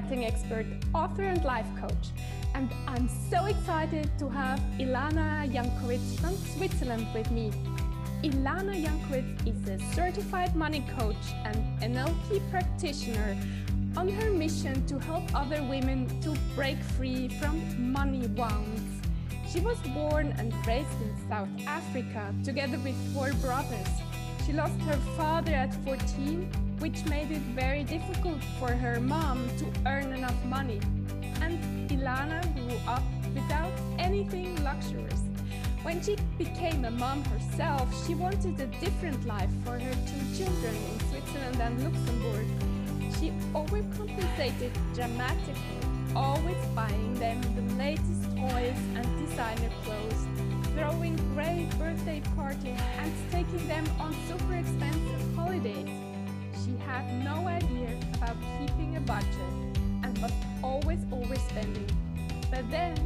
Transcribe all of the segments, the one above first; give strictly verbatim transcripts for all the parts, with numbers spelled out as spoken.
copywriting expert, author and life coach. And I'm so excited to have Ilana Jankovic from Switzerland with me. Ilana Jankovic is a certified money coach and N L P practitioner on her mission to help other women to break free from money wounds. She was born and raised in South Africa together with four brothers. She lost her father at fourteen, which made it very difficult for her mom to earn enough money. And Ilana grew up without anything luxurious. When she became a mom herself, she wanted a different life for her two children in Switzerland and Luxembourg. She overcompensated dramatically, always buying them the latest toys and designer clothes, throwing great birthday parties and taking them on super expensive holidays. She had no idea about keeping a budget and was always overspending. But then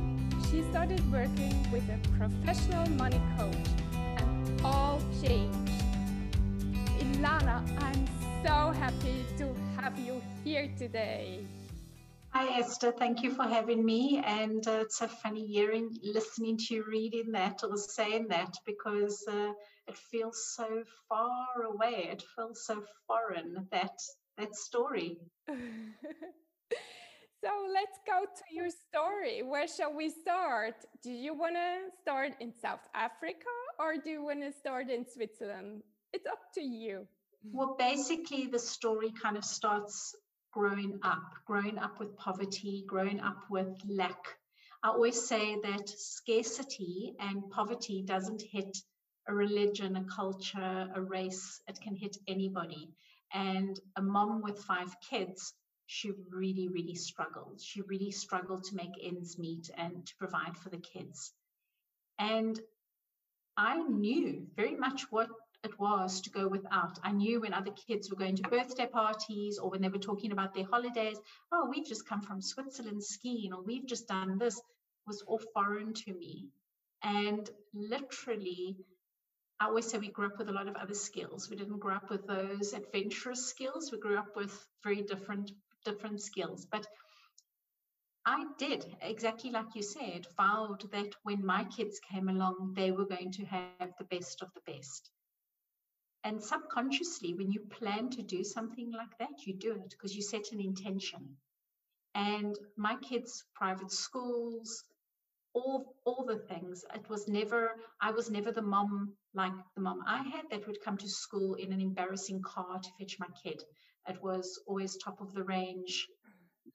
she started working with a professional money coach and all changed. Ilana, I'm so happy to have you here today. Hi Esther, thank you for having me, and uh, it's so funny hearing, listening to you reading that or saying that, because uh, it feels so far away, it feels so foreign, that, that story. So let's go to your story. Where shall we start? Do you want to start in South Africa or do you want to start in Switzerland? It's up to you. Well, basically the story kind of starts growing up, growing up with poverty, growing up with lack. I always say that scarcity and poverty doesn't hit a religion, a culture, a race. It can hit anybody. And a mom with five kids, she really, really struggled. She really struggled to make ends meet and to provide for the kids. And I knew very much what it was to go without. I knew when other kids were going to birthday parties or when they were talking about their holidays, oh, we've just come from Switzerland skiing, or we've just done this, was all foreign to me. And literally, I always say we grew up with a lot of other skills. We didn't grow up with those adventurous skills. We grew up with very different, different skills. But I did, exactly like you said, vowed that when my kids came along, they were going to have the best of the best. And subconsciously, when you plan to do something like that, you do it because you set an intention. And my kids, private schools, all, all the things, it was never, I was never the mom like the mom I had that would come to school in an embarrassing car to fetch my kid. It was always top of the range,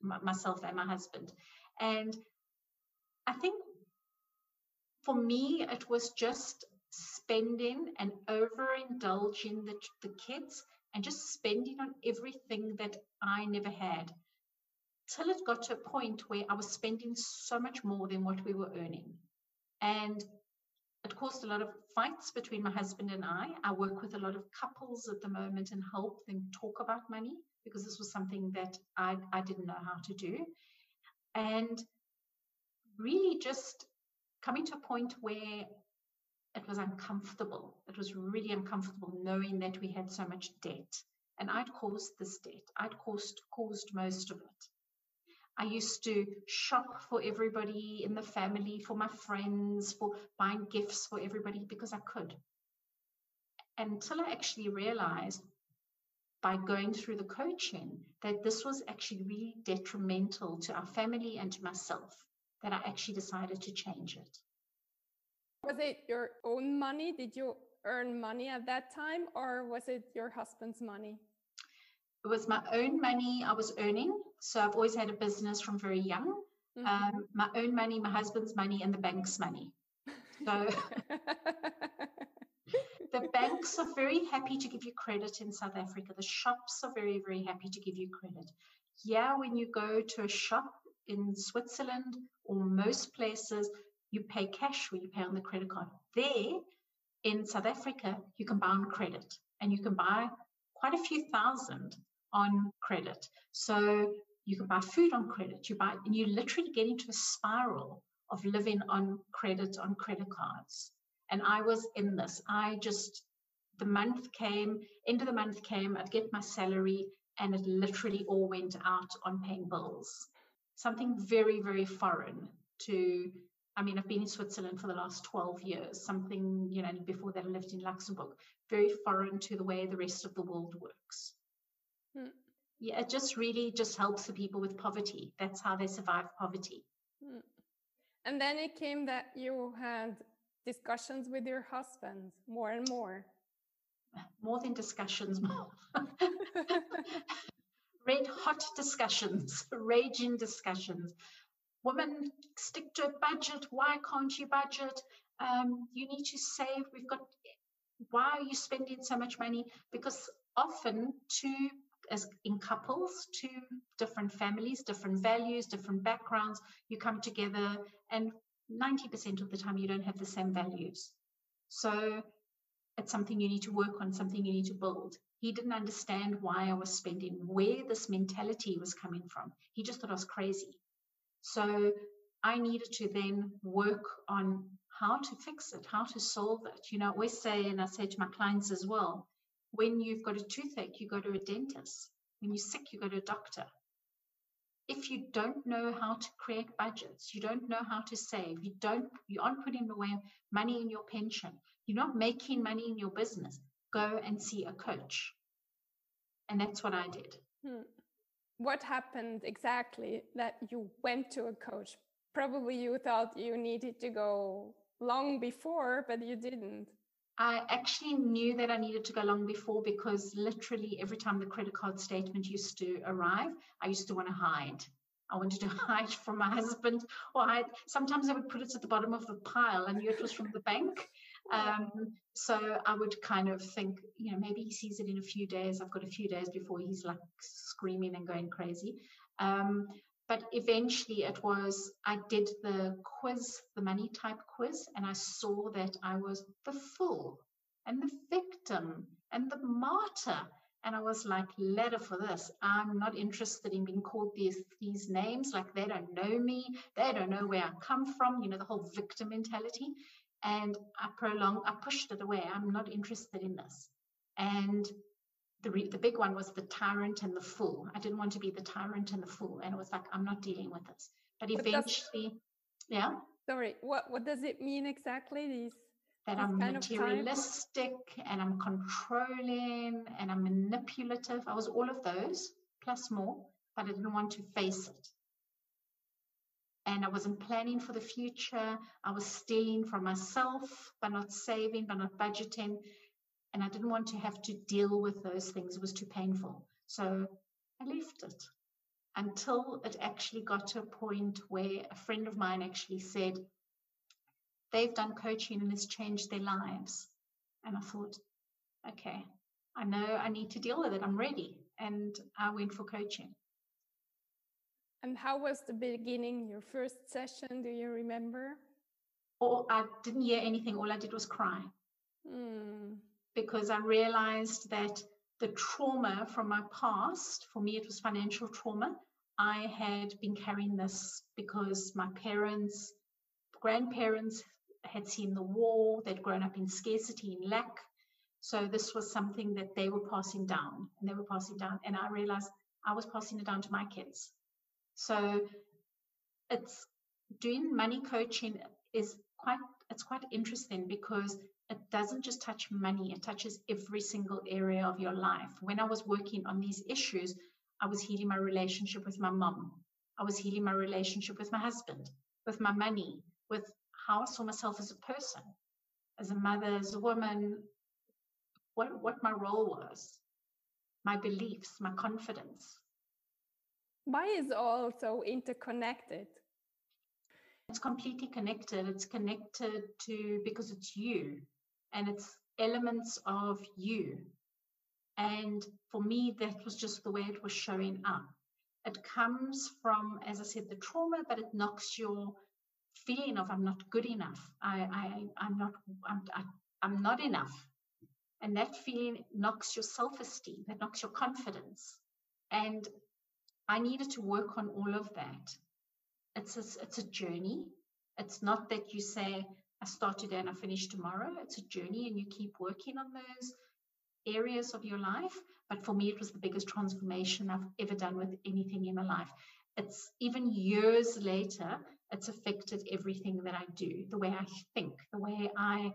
myself and my husband. And I think for me, it was just spending and overindulging the, the kids and just spending on everything that I never had, till it got to a point where I was spending so much more than what we were earning. And it caused a lot of fights between my husband and I. I work with a lot of couples at the moment and help them talk about money, because this was something that I, I didn't know how to do. And really just coming to a point where it was uncomfortable. It was really uncomfortable knowing that we had so much debt. And I'd caused this debt. I'd caused, caused most of it. I used to shop for everybody in the family, for my friends, for buying gifts for everybody because I could. Until I actually realized by going through the coaching that this was actually really detrimental to our family and to myself, that I actually decided to change it. Was it your own money? Did you earn money at that time, or was it your husband's money? It was my own money I was earning. So I've always had a business from very young. Mm-hmm. Um, my own money, my husband's money, and the bank's money. So the banks are very happy to give you credit in South Africa. The shops are very, very happy to give you credit. Yeah, when you go to a shop in Switzerland or most places, you pay cash or you pay on the credit card. There, in South Africa, you can buy on credit, and you can buy quite a few thousand on credit. So you can buy food on credit. You buy, and you literally get into a spiral of living on credit, on credit cards. And I was in this. I just, the month came, end of the month came, I'd get my salary, and it literally all went out on paying bills. Something very, very foreign to, I mean, I've been in Switzerland for the last twelve years, something, you know, before that I lived in Luxembourg, very foreign to the way the rest of the world works. Hmm. Yeah, it just really just helps the people with poverty. That's how they survive poverty. Hmm. And then it came that you had discussions with your husband more and more. More than discussions, more. Red hot discussions, raging discussions. Women, stick to a budget. Why can't you budget? Um, you need to save. We've got, why are you spending so much money? Because often two, as in couples, two different families, different values, different backgrounds, you come together and ninety percent of the time you don't have the same values. So it's something you need to work on, something you need to build. He didn't understand why I was spending, where this mentality was coming from. He just thought I was crazy. So I needed to then work on how to fix it, how to solve it. You know, I always say, and I say to my clients as well, when you've got a toothache, you go to a dentist. When you're sick, you go to a doctor. If you don't know how to create budgets, you don't know how to save, you don't, you aren't putting away money in your pension, you're not making money in your business, go and see a coach. And that's what I did. Hmm. What happened exactly that you went to a coach? Probably you thought you needed to go long before, but you didn't. I actually knew that I needed to go long before because literally every time the credit card statement used to arrive, I used to want to hide. I wanted to hide from my husband, or hide. Sometimes I would put it at the bottom of the pile and it was from the bank. Um, so I would kind of think, you know, maybe he sees it in a few days. I've got a few days before he's like screaming and going crazy. Um, but eventually it was, I did the quiz, the money type quiz, and I saw that I was the fool and the victim and the martyr. And I was like, ladder for this. I'm not interested in being called these, these names. Like, they don't know me. They don't know where I come from. You know, the whole victim mentality. And I prolonged, I pushed it away. I'm not interested in this. And The, re- the big one was the tyrant and the fool. I didn't want to be the tyrant and the fool. And it was like, I'm not dealing with this. But eventually, yeah. Sorry, what, what does it mean exactly? These, that I'm materialistic and I'm controlling and I'm manipulative. I was all of those plus more, but I didn't want to face it. And I wasn't planning for the future. I was stealing from myself by not saving, by not budgeting. And I didn't want to have to deal with those things. It was too painful. So I left it until it actually got to a point where a friend of mine actually said, they've done coaching and it's changed their lives. And I thought, okay, I know I need to deal with it. I'm ready. And I went for coaching. And how was the beginning, your first session? Do you remember? Or I didn't hear anything. All I did was cry. Hmm. Because I realized that the trauma from my past, for me, it was financial trauma. I had been carrying this because my parents, grandparents had seen the war. They'd grown up in scarcity and lack. So this was something that they were passing down and they were passing down. And I realized I was passing it down to my kids. So it's doing money coaching is quite, it's quite interesting because it doesn't just touch money. It touches every single area of your life. When I was working on these issues, I was healing my relationship with my mom. I was healing my relationship with my husband, with my money, with how I saw myself as a person, as a mother, as a woman, what, what my role was, my beliefs, my confidence. Why is all so interconnected? It's completely connected. It's connected to, because it's you. And it's elements of you. And for me, that was just the way it was showing up. It comes from, as I said, the trauma, but it knocks your feeling of I'm not good enough. I, I, I'm not, I'm, I, I'm not enough. And that feeling knocks your self-esteem. That knocks your confidence. And I needed to work on all of that. It's a, it's a journey. It's not that you say, I start today and I finish tomorrow. It's a journey and you keep working on those. areas of your life, but for me, it was the biggest transformation I've ever done with anything in my life. It's even years later, it's affected everything that I do, the way I think, the way I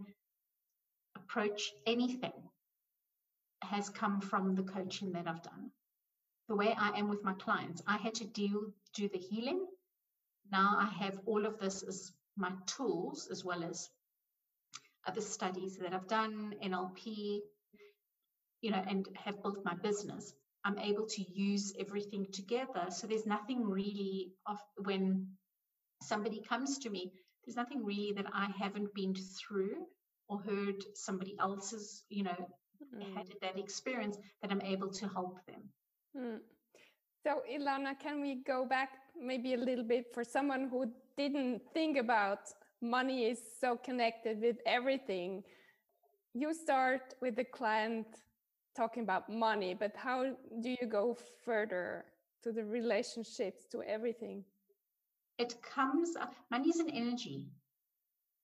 approach anything has come from the coaching that I've done. The way I am with my clients, I had to deal, do the healing. Now I have all of this as my tools, as well as other studies that I've done, N L P, you know, and have built my business. I'm able to use everything together. So there's nothing really of when somebody comes to me, there's nothing really that I haven't been through or heard somebody else's, you know, mm. had that experience that I'm able to help them. Mm. So Ilana, can we go back maybe a little bit for someone who didn't think about money is so connected with everything? You start with the client talking about money, but how do you go further to the relationships, to everything? It comes up, money is an energy,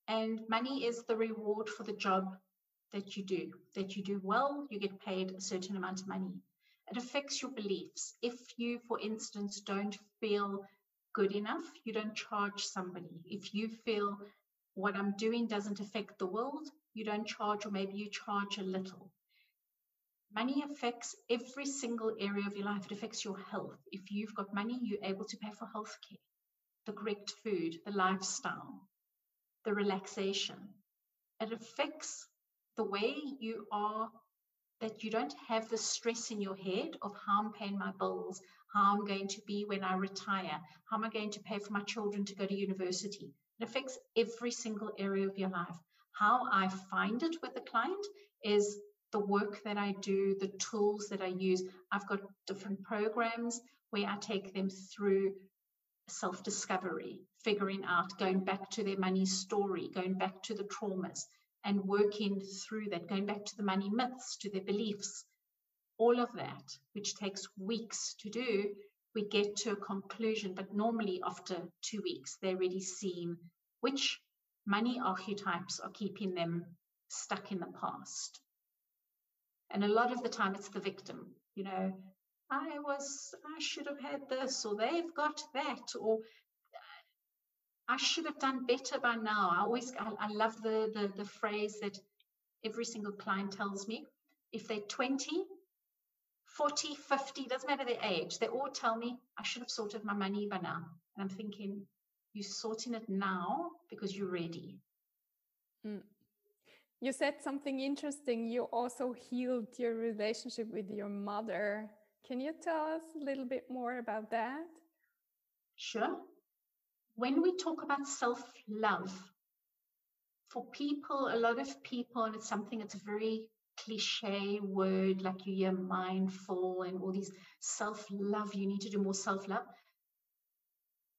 and money is the reward for the job that you do, that you do well, you get paid a certain amount of money. It affects your beliefs. If you, for instance, don't feel good enough, you don't charge somebody. If you feel what I'm doing doesn't affect the world, you don't charge, or maybe you charge a little. Money affects every single area of your life. It affects your health. If you've got money, you're able to pay for healthcare, the correct food, the lifestyle, the relaxation. It affects the way you are, that you don't have the stress in your head of how I'm paying my bills, how I'm going to be when I retire, how am I going to pay for my children to go to university. It affects every single area of your life. How I find it with the client is the work that I do, the tools that I use. I've got different programs where I take them through self-discovery, figuring out, going back to their money story, going back to the traumas and working through that, going back to the money myths, to their beliefs, all of that, which takes weeks to do. We get to a conclusion, but normally after two weeks, they're already seeing which money archetypes are keeping them stuck in the past. And a lot of the time it's the victim, you know, I was, I should have had this, or they've got that, or I should have done better by now. I always, I, I love the, the, the phrase that every single client tells me, if they're twenty, forty, fifty, doesn't matter their age, they all tell me, I should have sorted my money by now. And I'm thinking, you're sorting it now because you're ready. Mm. You said something interesting. You also healed your relationship with your mother. Can you tell us a little bit more about that? Sure. When we talk about self-love, for people, a lot of people, and it's something that's a very cliche word, like you hear mindful and all these self-love, you need to do more self-love.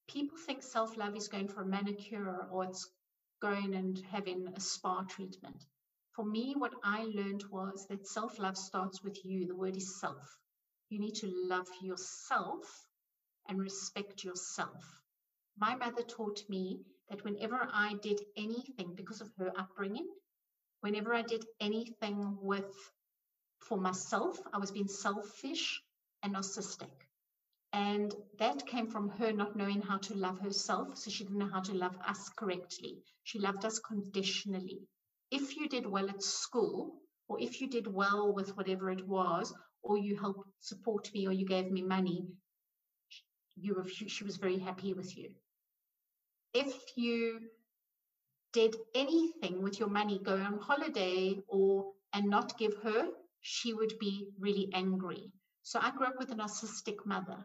People think self-love is going for a manicure, or it's going and having a spa treatment. For me, what I learned was that self-love starts with you. The word is self. You need to love yourself and respect yourself. My mother taught me that whenever I did anything, because of her upbringing, whenever I did anything with for myself, I was being selfish and narcissistic. And that came from her not knowing how to love herself, so she didn't know how to love us correctly. She loved us conditionally. If you did well at school, or if you did well with whatever it was, or you helped support me, or you gave me money, you were, she, she was very happy with you. If you did anything with your money, go on holiday or and not give her, she would be really angry. So I grew up with a narcissistic mother.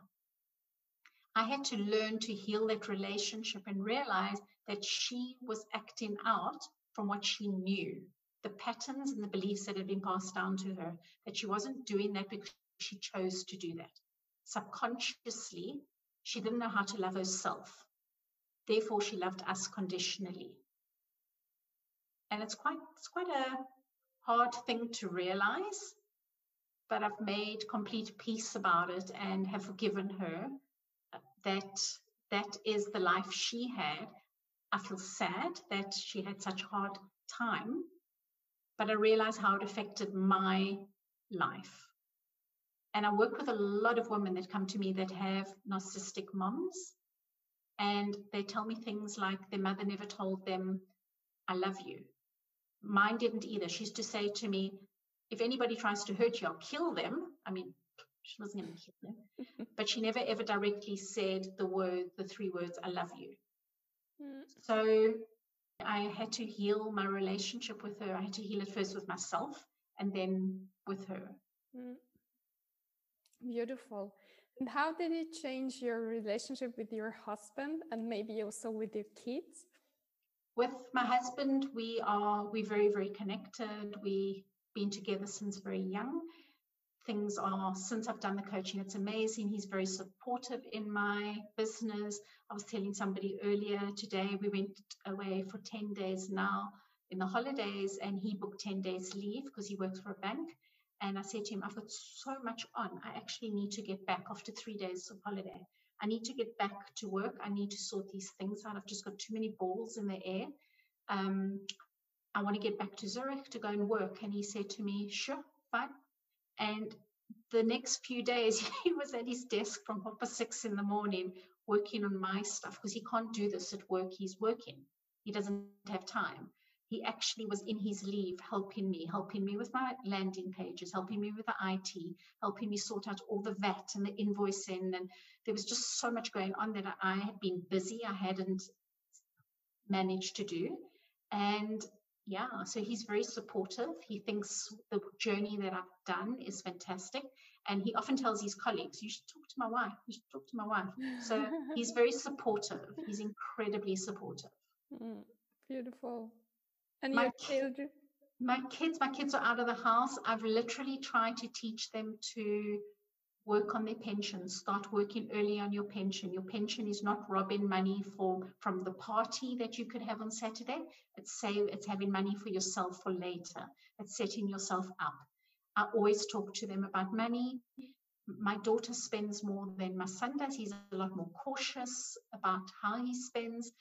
I had to learn to heal that relationship and realize that she was acting out from what she knew, the patterns and the beliefs that had been passed down to her, that she wasn't doing that because she chose to do that. Subconsciously, she didn't know how to love herself. Therefore, she loved us conditionally. And it's quite, it's quite a hard thing to realize, but I've made complete peace about it and have forgiven her. That that is the life she had. I feel sad that she had such a hard time, but I realize how it affected my life. And I work with a lot of women that come to me that have narcissistic moms, and they tell me things like their mother never told them, I love you. Mine didn't either. She used to say to me, if anybody tries to hurt you, I'll kill them. I mean, she wasn't going to kill them, but she never ever directly said the word, the three words, I love you. Mm. So I had to heal my relationship with her. I had to heal it first with myself and then with her. Mm. Beautiful. And how did it change your relationship with your husband and maybe also with your kids? With my husband, we are we very, very connected. We've been together since very young. Things are, since I've done the coaching, it's amazing. He's very supportive in my business. I was telling somebody earlier today, we went away for ten days now in the holidays, and he booked ten days leave because he works for a bank. And I said to him, I've got so much on. I actually need to get back after three days of holiday. I need to get back to work. I need to sort these things out. I've just got too many balls in the air. Um, I want to get back to Zurich to go and work. And he said to me, sure, fine. And the next few days, he was at his desk from half past six in the morning working on my stuff, because he can't do this at work. He's working. He doesn't have time. He actually was in his leave helping me, helping me with my landing pages, helping me with the I T, helping me sort out all the V A T and the invoicing. And there was just so much going on that I had been busy. I hadn't managed to do. And yeah, so he's very supportive. He thinks the journey that I've done is fantastic. And he often tells his colleagues, you should talk to my wife. You should talk to my wife. So he's very supportive. He's incredibly supportive. Mm, beautiful. And my, your children? My kids, my kids are out of the house. I've literally tried to teach them to work on their pension, start working early on your pension. Your pension is not robbing money for from the party that you could have on Saturday. It's save, it's having money for yourself for later. It's setting yourself up. I always talk to them about money. My daughter spends more than my son does. He's a lot more cautious about how he spends.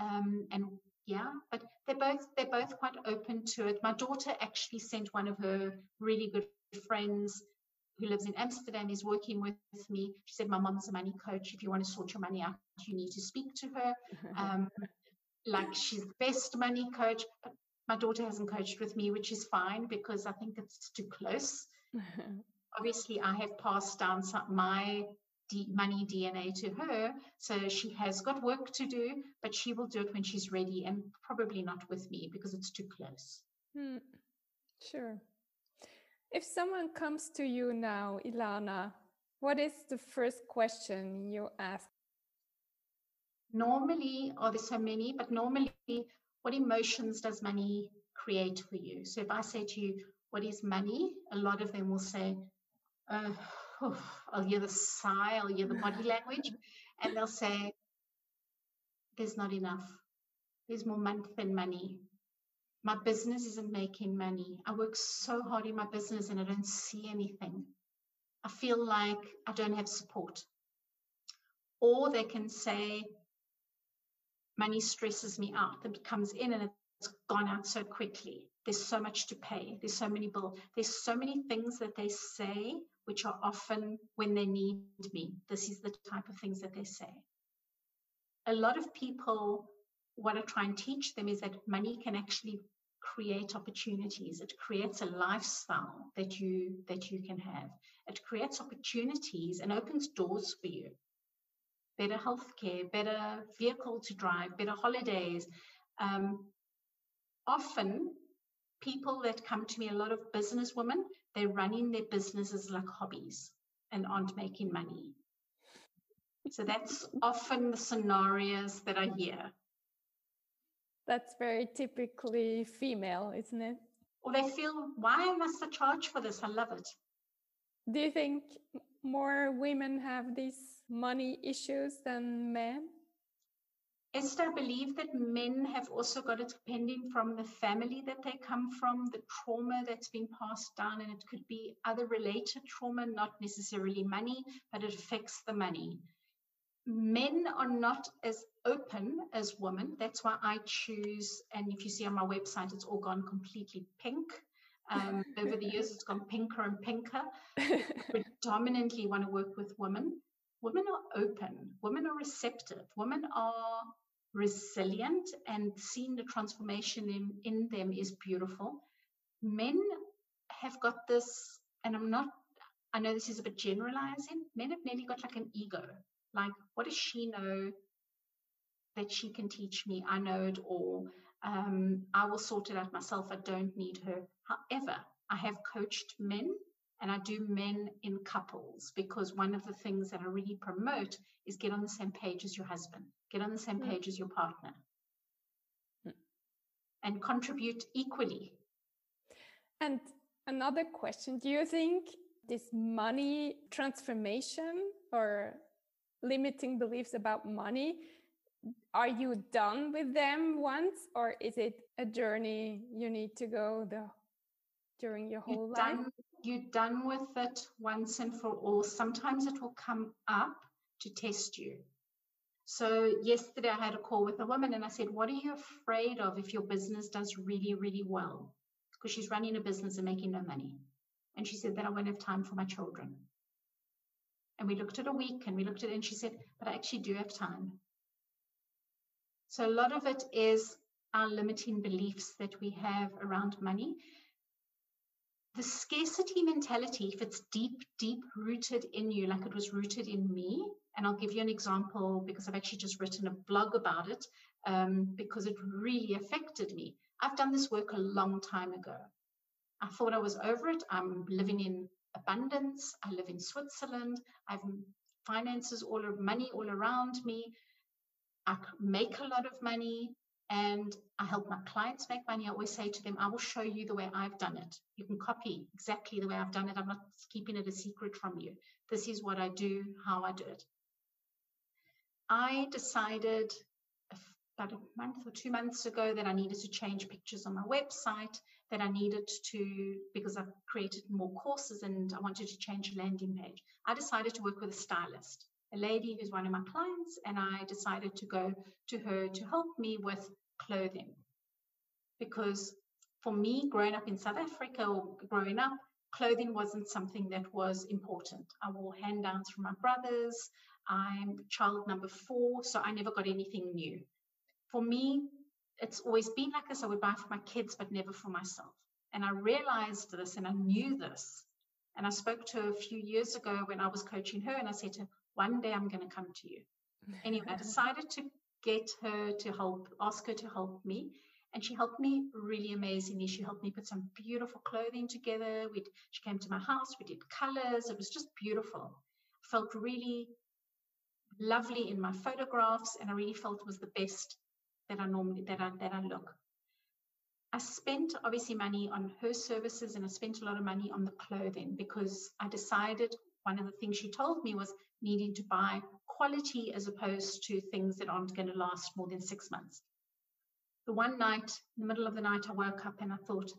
Um, and yeah, but they're both they're both quite open to it. My daughter actually sent one of her really good friends who lives in Amsterdam, is working with me. She said, my mom's a money coach. If you want to sort your money out, you need to speak to her. Um, like, she's the best money coach. But my daughter hasn't coached with me, which is fine, because I think it's too close. Obviously, I have passed down some, my D, money D N A to her. So she has got work to do, but she will do it when she's ready, and probably not with me because it's too close. Hmm. Sure. If someone comes to you now, Ilana, what is the first question you ask? Normally, oh, there's so many, but normally, what emotions does money create for you? So if I say to you, what is money? A lot of them will say, uh, oh, I'll hear the sigh, I'll hear the body language, and they'll say, there's not enough. There's more money than money. My business isn't making money. I work so hard in my business and I don't see anything. I feel like I don't have support. Or they can say, money stresses me out. It comes in and it's gone out so quickly. There's so much to pay. There's so many bills. There's so many things that they say, which are often when they need me. This is the type of things that they say. A lot of people, what I try and teach them is that money can actually create opportunities. It creates a lifestyle that you that you can have. It creates opportunities and opens doors for you. Better healthcare, better vehicle to drive, better holidays. Um, often, people that come to me, a lot of business women, they're running their businesses like hobbies and aren't making money. So that's often the scenarios that I hear. That's very typically female, isn't it? Or they feel, why must I charge for this? I love it. Do you think more women have these money issues than men? Esther, I believe that men have also got it depending from the family that they come from, the trauma that's been passed down, and it could be other related trauma, not necessarily money, but it affects the money. Men are not as open as women. That's why I choose, and if you see on my website, it's all gone completely pink. Um, over the years, it's gone pinker and pinker. Predominantly want to work with women. Women are open. Women are receptive. Women are resilient, and seeing the transformation in, in them is beautiful. Men have got this, and I'm not, I know this is a bit generalizing, men have nearly got like an ego. Like, what does she know that she can teach me? I know it all. Um, I will sort it out myself. I don't need her. However, I have coached men, and I do men in couples, because one of the things that I really promote is get on the same page as your husband, get on the same mm. page as your partner, mm. and contribute equally. And another question, do you think this money transformation or limiting beliefs about money, are you done with them once, or is it a journey you need to go the during your whole you're life? Done, you're done with it once and for all. Sometimes it will come up to test you. So yesterday I had a call with a woman, and I said, what are you afraid of if your business does really, really well? Because she's running a business and making no money. And she said that I won't have time for my children. And we looked at a week and we looked at it, and she said, but I actually do have time. So a lot of it is our limiting beliefs that we have around money. The scarcity mentality, if it's deep, deep rooted in you, like it was rooted in me, and I'll give you an example because I've actually just written a blog about it um, because it really affected me. I've done this work a long time ago. I thought I was over it. I'm living in abundance. I live in Switzerland. I've finances all of money all around me. I make a lot of money. And I help my clients make money. I always say to them, I will show you the way I've done it. You can copy exactly the way I've done it. I'm not keeping it a secret from you. This is what I do, how I do it. I decided about a month or two months ago that I needed to change pictures on my website, that I needed to, because I've created more courses and I wanted to change the landing page. I decided to work with a stylist, a lady who's one of my clients, and I decided to go to her to help me with clothing. Because for me, growing up in South Africa or growing up, clothing wasn't something that was important. I wore hand-downs from my brothers. I'm child number four, so I never got anything new. For me, it's always been like this. I would buy for my kids, but never for myself. And I realized this, and I knew this. And I spoke to her a few years ago when I was coaching her, and I said to her, one day I'm going to come to you. Anyway, I decided to get her to help, ask her to help me. And she helped me really amazingly. She helped me put some beautiful clothing together. We'd, she came to my house. We did colors. It was just beautiful. I felt really lovely in my photographs. And I really felt it was the best that I normally, that I, that I look. I spent obviously money on her services, and I spent a lot of money on the clothing because I decided one of the things she told me was needing to buy quality as opposed to things that aren't going to last more than six months. The one night, in the middle of the night, I woke up and I thought,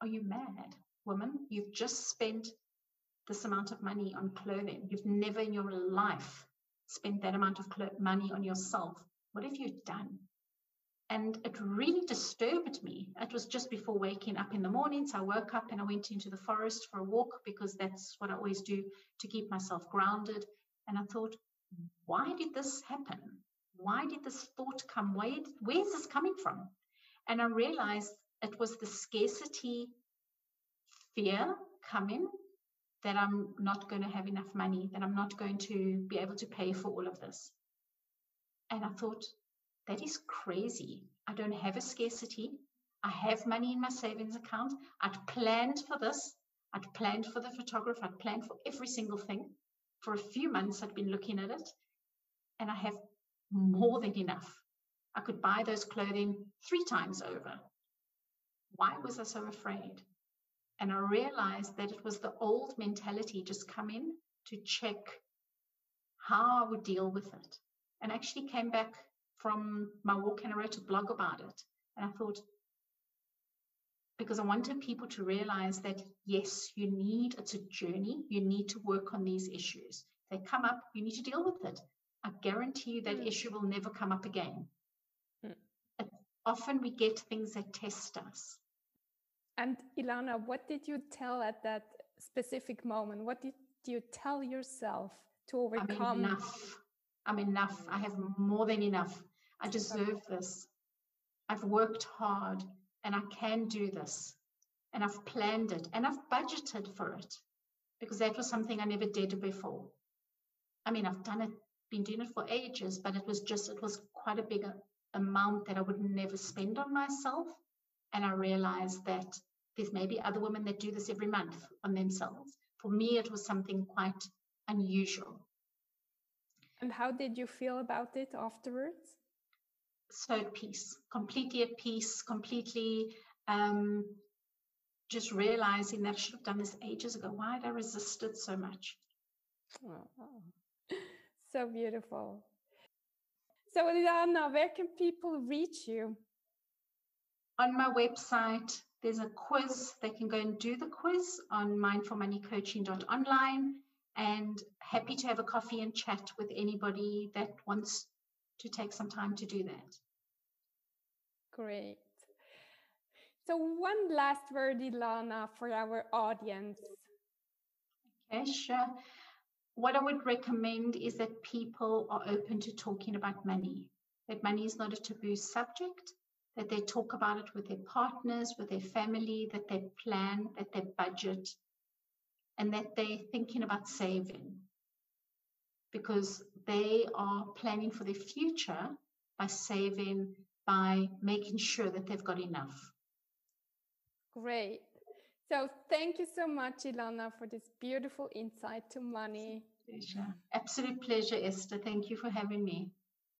are you mad, woman? You've just spent this amount of money on clothing. You've never in your life spent that amount of money on yourself. What have you done? And it really disturbed me. It was just before waking up in the morning. So I woke up and I went into the forest for a walk because that's what I always do to keep myself grounded. And I thought, why did this happen? Why did this thought come? Where, where is this coming from? And I realized it was the scarcity fear coming that I'm not going to have enough money, that I'm not going to be able to pay for all of this. And I thought, that is crazy. I don't have a scarcity. I have money in my savings account. I'd planned for this. I'd planned for the photographer. I'd planned for every single thing. For a few months, I'd been looking at it, and I have more than enough. I could buy those clothing three times over. Why was I so afraid? And I realized that it was the old mentality just come in to check how I would deal with it. And I actually came back from my walk and I wrote a blog about it. And I thought, because I wanted people to realize that, yes, you need, it's a journey. You need to work on these issues. They come up, you need to deal with it. I guarantee you that mm. issue will never come up again. Mm. Often we get things that test us. And Ilana, what did you tell at that specific moment? What did you tell yourself to overcome? I'm enough. I'm enough. I have more than enough. I deserve this. I've worked hard and I can do this. And I've planned it and I've budgeted for it, because that was something I never did before. I mean, I've done it, been doing it for ages, but it was just, it was quite a big amount that I would never spend on myself. And I realized that there's maybe other women that do this every month on themselves. For me, it was something quite unusual. And how did you feel about it afterwards? So at peace, completely at peace, completely um, just realizing that I should have done this ages ago. Why did I resist it so much? Oh, so beautiful. So Ilana, where can people reach you? On my website, there's a quiz. They can go and do the quiz on mindful money coaching dot online, and happy to have a coffee and chat with anybody that wants to take some time to do that. Great. So one last word, Ilana, for our audience. Okay, sure. What I would recommend is that people are open to talking about money, that money is not a taboo subject, that they talk about it with their partners, with their family, that they plan, that they budget, and that they're thinking about saving, because they are planning for their future by saving, by making sure that they've got enough. Great. So thank you so much, Ilana, for this beautiful insight to money. Pleasure. Absolute pleasure, Esther. Thank you for having me.